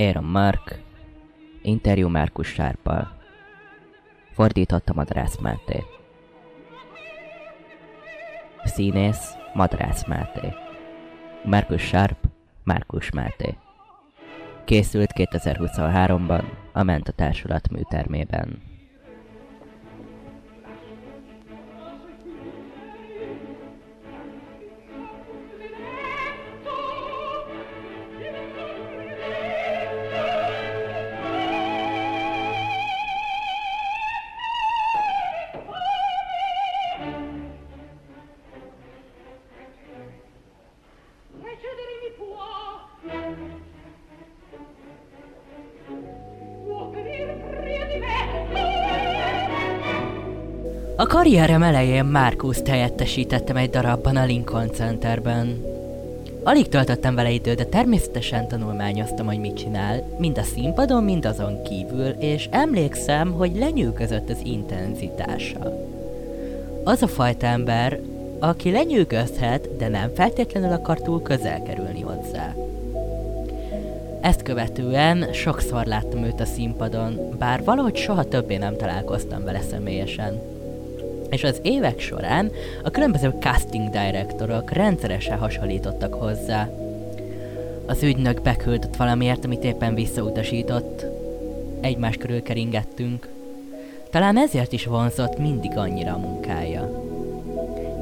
Aaron Mark, interjú Marcus Sharppal. Fordította Madarász Máté. Színész Madarász Máté. Marcus Sharp, Márkus Máté. Készült 2023-ban a Mentatársulat műtermében. A karrierem elején Marcust helyettesítettem egy darabban a Lincoln Centerben. Alig töltöttem vele időt, de természetesen tanulmányoztam, hogy mit csinál, mind a színpadon, mind azon kívül, és emlékszem, hogy lenyűgözött az intenzitása. Az a fajta ember, aki lenyűgözhet, de nem feltétlenül akar túl közel kerülni hozzá. Ezt követően sokszor láttam őt a színpadon, bár valahogy soha többé nem találkoztam vele személyesen. És az évek során a különböző casting direktorok rendszeresen hasonlítottak hozzá. Az ügynök beküldött valamiért, amit éppen visszautasított. Egymás körül keringettünk. Talán ezért is vonzott mindig annyira a munkája.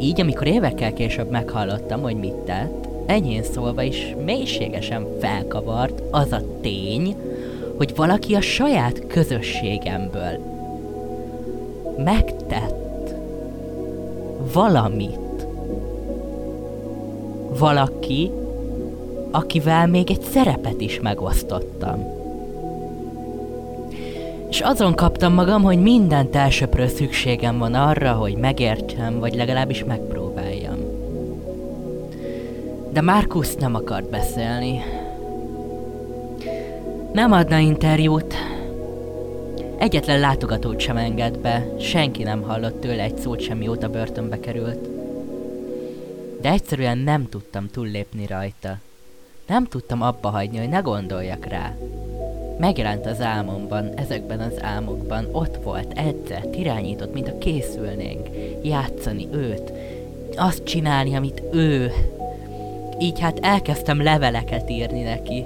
Így, amikor évekkel később meghallottam, hogy mit tett, enyhén szólva is mélységesen felkavart az a tény, hogy valaki a saját közösségemből megtett valamit. Valaki, akivel még egy szerepet is megosztottam. És azon kaptam magam, hogy mindent elsöprő szükségem van arra, hogy megértsem, vagy legalábbis megpróbáljam. De Marcus nem akart beszélni. Nem adna interjút. Egyetlen látogatót sem enged be, senki nem hallott tőle egy szót sem, mióta börtönbe került. De egyszerűen nem tudtam túllépni rajta. Nem tudtam abba hagyni, hogy ne gondoljak rá. Megjelent az álmomban, ezekben az álmokban, ott volt, edzett, irányított, mint a készülnénk. Játszani őt, azt csinálni, amit ő. Így hát elkezdtem leveleket írni neki.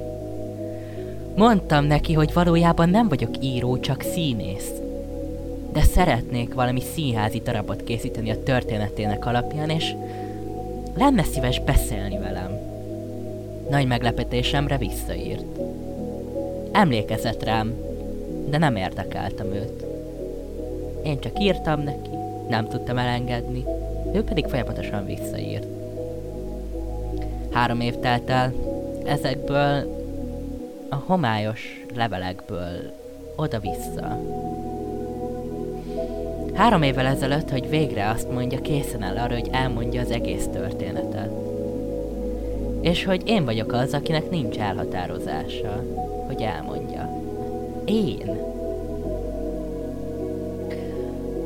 Mondtam neki, hogy valójában nem vagyok író, csak színész. De szeretnék valami színházi darabot készíteni a történetének alapján, és lenne szíves beszélni velem. Nagy meglepetésemre visszaírt. Emlékezett rám, de nem érdekeltem őt. Én csak írtam neki, nem tudtam elengedni, ő pedig folyamatosan visszaírt. 3 év telt el, ezekből a homályos levelekből oda-vissza. 3 évvel ezelőtt, hogy végre azt mondja, készen áll arra, hogy elmondja az egész történetet. És hogy én vagyok az, akinek nincs elhatározása, hogy elmondja. Én.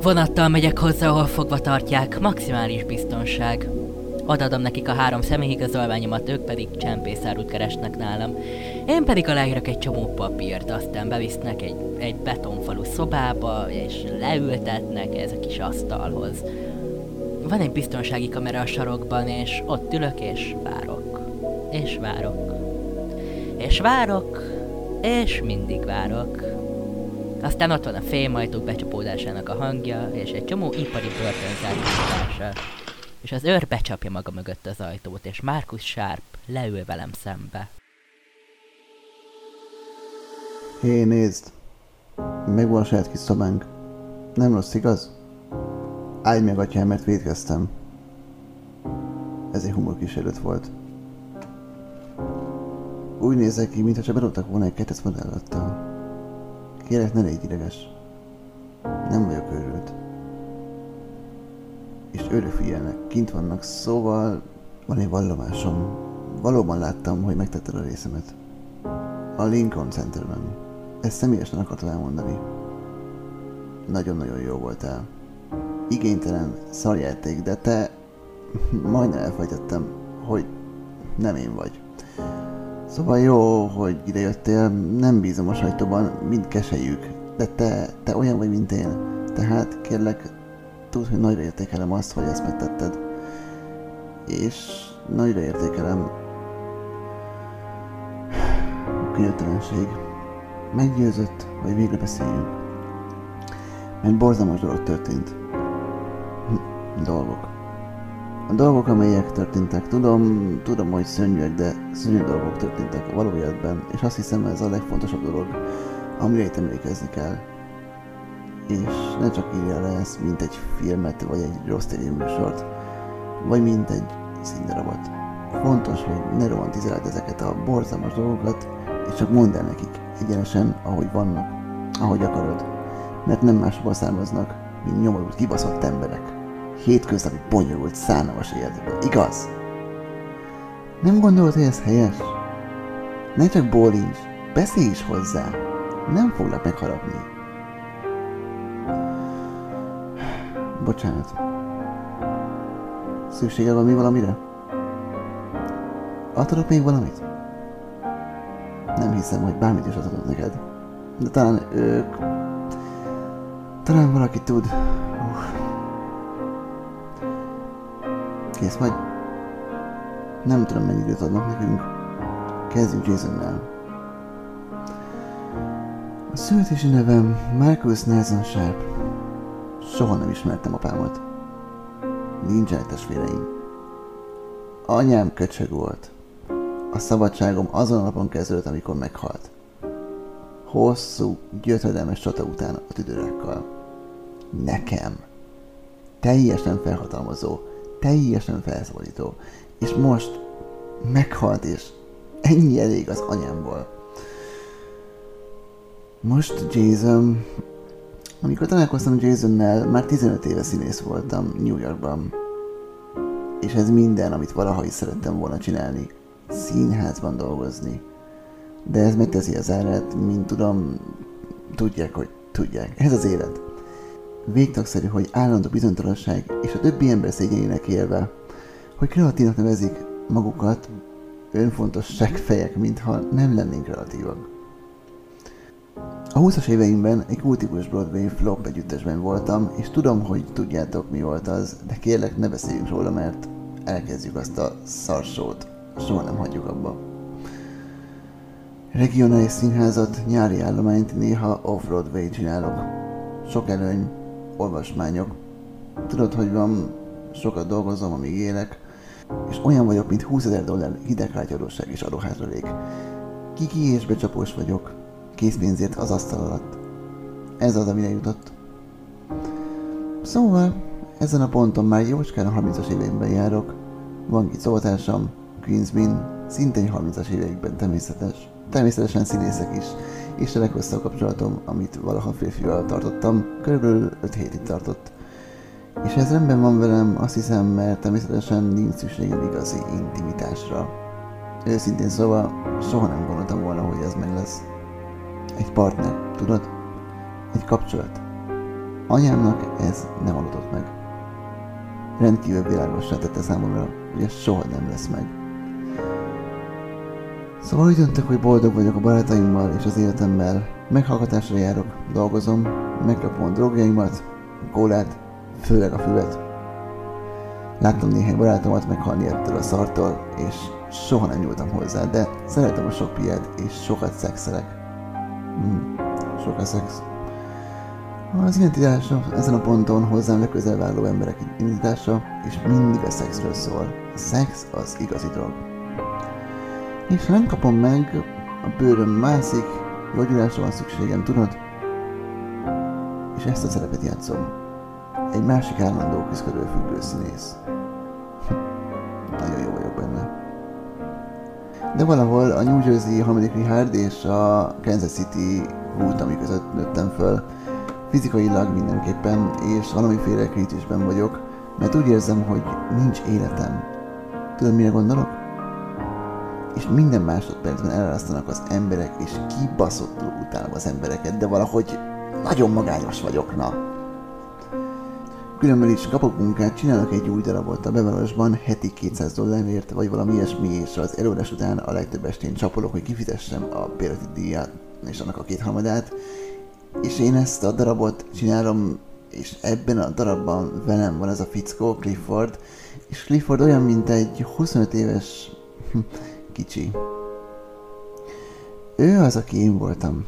Vonattal megyek hozzá, ahol fogva tartják, maximális biztonság. Adadom nekik a 3 személyigazolványomat, ők pedig csempészárút keresnek nálam. Én pedig aláírok egy csomó papírt, aztán bevisznek egy betonfalu szobába, és leültetnek ez a kis asztalhoz. Van egy biztonsági kamera a sarokban, és ott ülök, és várok. És várok. És várok. És mindig várok. Aztán ott van a fémajtók becsapódásának a hangja, és egy csomó ipari börtönzárítása. És az őr becsapja maga mögött az ajtót, és Marcus Sharp leül velem szembe. Hé, nézd! Megvan a saját kis szobánk. Nem rossz, igaz? Állj meg, atyám, mert vétkeztem. Ez egy humorkísérlet volt. Úgy nézek ki, mintha csak berobtak volna egy kettesz modellattal. Kérlek, ne légy ideges. Nem vagyok őrült. És őrök figyelnek, kint vannak, szóval van egy vallomásom. Valóban láttam, hogy megtetted a részemet. A Lincoln Centerben. Ezt személyesen akartam elmondani. Nagyon-nagyon jó voltál. Igénytelen, szarjáték, de te... Majdnem elfejtettem, hogy nem én vagy. Szóval jó, hogy idejöttél, nem bízom a sajtóban, mind keselyük. De te olyan vagy, mint én. Tehát kérlek, tudd, hogy nagyra értékelem azt, hogy ezt megtetted. És nagyra értékelem a könyörtelenség. Meggyőzött, hogy végre beszéljünk. Mert borzalmas dolog történt. Dolgok. A dolgok, amelyek történtek, tudom, hogy szörnyűek, de szörnyű dolgok történtek a való életben, és azt hiszem, ez a legfontosabb dolog, amire itt emlékezni kell. És ne csak írja le ezt, mint egy filmet, vagy egy rossz tévéműsort, vagy mint egy színdarabot. Fontos, hogy ne romantizáld ezeket a borzalmas dolgokat, és csak mondd el nekik egyenesen, ahogy vannak, ahogy akarod, mert nem másból származnak, mint nyomorult, kibaszott emberek. Hétköznapi bonyolult, szánalmas életben, igaz? Nem gondolod, hogy ez helyes? Ne csak bólincs, beszélj is hozzá, nem foglak megharapni. Bocsánat. Szüksége van még valamire? Adhatok még valamit? Nem hiszem, hogy bármit is adhatok neked. De talán ők... Talán valaki tud... Kész vagy? Nem tudom, mennyi időt adnak nekünk. Kezdjük Jasonnál. A születési nevem Marcus Nelson Sharp. Soha nem ismertem apámat. Nincsenek testvéreim. Anyám köcsög volt. A szabadságom azon a napon kezdődött, amikor meghalt. Hosszú, gyötrelmes csata után a tüdőrákkal. Nekem. Teljesen felhatalmazó. Teljesen felszólító. És most meghalt, és ennyi elég az anyámból. Most Jason... Amikor találkoztam Jasonnel, már 15 éve színész voltam New Yorkban. És ez minden, amit valaha is szerettem volna csinálni. Színházban dolgozni. De ez megteszi az árát, mint tudom... Tudják, hogy tudják. Ez az élet. Végtagszerű, hogy állandó bizonytalanság és a többi ember szégyenének élve, hogy kreatívnak nevezik magukat, önfontosságfejek, mintha nem lennénk kreatívak. A 20-as éveimben egy kultikus Broadway flop együttesben voltam, és tudom, hogy tudjátok, mi volt az, de kérlek, ne beszéljünk róla, mert elkezdjük azt a szarsót, soha nem hagyjuk abba. Regionális színházat, nyári állományt, néha off-Broadway csinálok. Sok előny, olvasmányok. Tudod, hogy van, sokat dolgozom, amíg élek, és olyan vagyok, mint $20,000 hideghátyadóság és adóhátralék. Kiki és becsapós vagyok, készpénzért az asztal alatt. Ez az, amire jutott. Szóval, ezen a ponton már jócskán a 30-as éveimben járok. Van itt szóltársam, Queensbyn, szintén 30-as években természetesen színészek is, és a leghosszabb kapcsolatom, amit valaha férfival tartottam, körülbelül 5 hétig tartott. És ez rendben van velem, azt hiszem, mert természetesen nincs szükségem igazi intimitásra. Őszintén szóval, soha nem gondoltam volna, hogy ez meg lesz. Egy partner, tudod? Egy kapcsolat. Anyámnak ez nem adott meg. Rendkívül világossá tette számomra, hogy ez soha nem lesz meg. Szóval úgy döntök, hogy boldog vagyok a barátaimmal és az életemmel, meghallgatásra járok, dolgozom, megkapom a drogjaimat, a kólát, főleg a füvet. Láttam néhány barátomat meghalni ettől a szartól, és soha nem nyúltam hozzá, de szeretem a sok piát, és sokat szexelek. Sokat szex. Az identitása ezen a ponton hozzám legközelebb álló emberek identitása, és mindig a szexről szól. A szex az igazi drog. És ha nem kapom meg, a bőröm mászik, gyógyulásra van szükségem, tudod? És ezt a szerepet játszom. Egy másik állandó küzdködő függő színész. Nagyon jó vagyok benne. De valahol a New Jersey 3. Richard és a Kansas City hútami között nőttem föl. Fizikailag mindenképpen, és valamiféle krízisben vagyok, mert úgy érzem, hogy nincs életem. Tudod, mire gondolok? És minden másodpercben elárasztanak az emberek, és kibaszottul utálom az embereket, de valahogy nagyon magányos vagyok, na. Különben is kapok munkát, csinálok egy új darabot a bevárosban heti $200 vagy valami ilyesmi, és az előadás után a legtöbb estén csapolok, hogy kifizessem a bérleti díját és annak a kétharmadát. És én ezt a darabot csinálom, és ebben a darabban velem van ez a fickó, Clifford, és Clifford olyan, mint egy 25 éves kicsi. Ő az, aki én voltam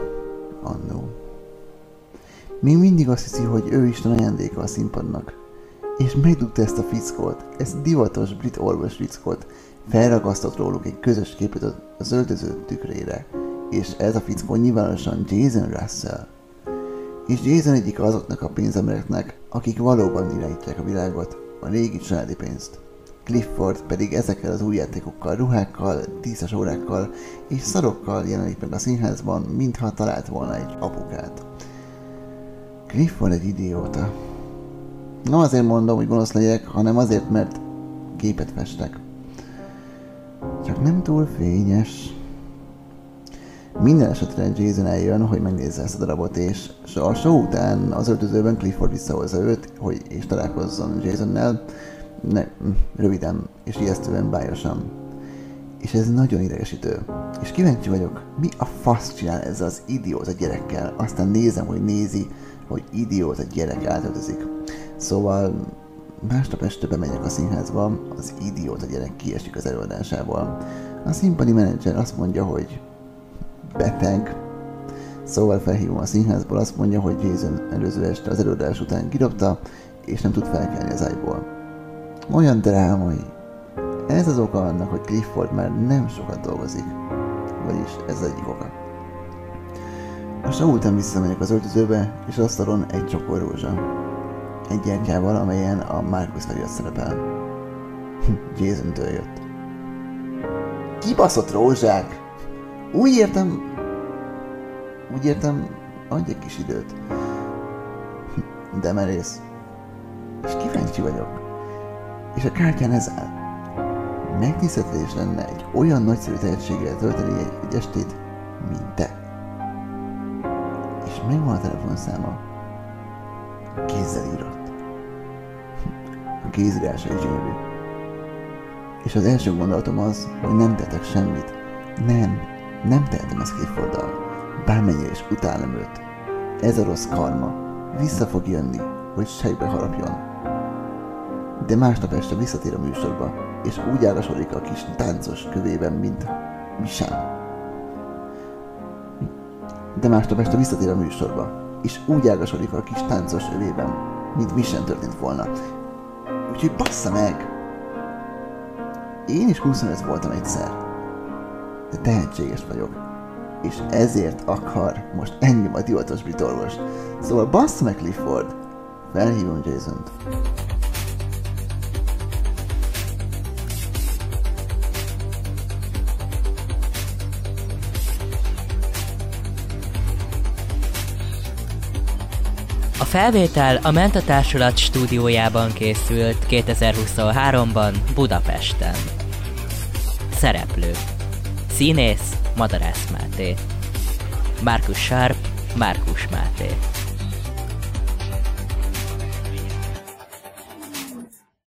annó. Még mindig azt hiszi, hogy ő Isten ajándéka a színpadnak. És megdugta ezt a fickót, ezt divatos brit orvos fickót, felragasztott róluk egy közös képet az öltöző tükrére. És ez a fickó nyilvánosan Jason Russell. És Jason egyik azoknak a pénzembereknek, akik valóban irányítják a világot, a régi családi pénzt. Clifford pedig ezekkel az új játékokkal, ruhákkal, díszes órákkal és szarokkal jelenik meg a színházban, mintha talált volna egy apukát. Clifford egy idióta. Nem azért mondom, hogy gonosz legyek, hanem azért, mert képet festek. Csak nem túl fényes. Minden esetre Jason eljön, hogy megnézze ezt a darabot, és a show után az öltözőben Clifford visszahozza őt, hogy és találkozzon Jasonnel, röviden és ijesztően bájosan. És ez nagyon idegesítő. És kíváncsi vagyok, mi a fasz csinál ezzel az idióta gyerekkel, aztán nézem, hogy nézi, hogy idióta gyerek átöltözik. Szóval másnap este bemegyek a színházba, az idióta gyerek kiesik az előadásából. A színpadi menedzser azt mondja, hogy beteg. Szóval felhívom a színházból, azt mondja, hogy Jason előző este az előadás után kidobta, és nem tud felkelni az ágyból. Olyan drámai. Ez az oka annak, hogy Clifford már nem sokat dolgozik. Vagyis ez az egyik oka. A show után visszamegyek az öltözőbe, és az asztalon egy csokor rózsa. Egy gyertyával, amelyen a Marcus felirat szerepel. Jason-től jött. Kibaszott rózsák! Úgy értem, adj egy kis időt. De merész. És kíváncsi vagyok. És a kártyán ez áll. Megtiszteltetés lenne egy olyan nagyszerű tehetséggel tölteni egy estét, mint te. És megvan a telefonszáma. Kézzel írott. A kézírása is gyönyörű. És az első gondolatom az, hogy nem tettek semmit. Nem tehetem ezt Clifforddal. Bármennyire is utálom őt. Ez a rossz karma. Vissza fog jönni, hogy sejbe harapjon. De másnap este visszatér a műsorba, és úgy állasodik a kis táncos kövében, mint Misán. Történt volna. Úgyhogy bassza meg! Én is 25 voltam egyszer. De tehetséges vagyok. És ezért akar most engem a divatos brit orvos. Szóval bassza meg, Clifford! Felhívom Jasont. A felvétel a Mentatársulat stúdiójában készült 2023-ban Budapesten. Szereplő: színész Madarász Máté, Marcus Sharp, Márkus Máté.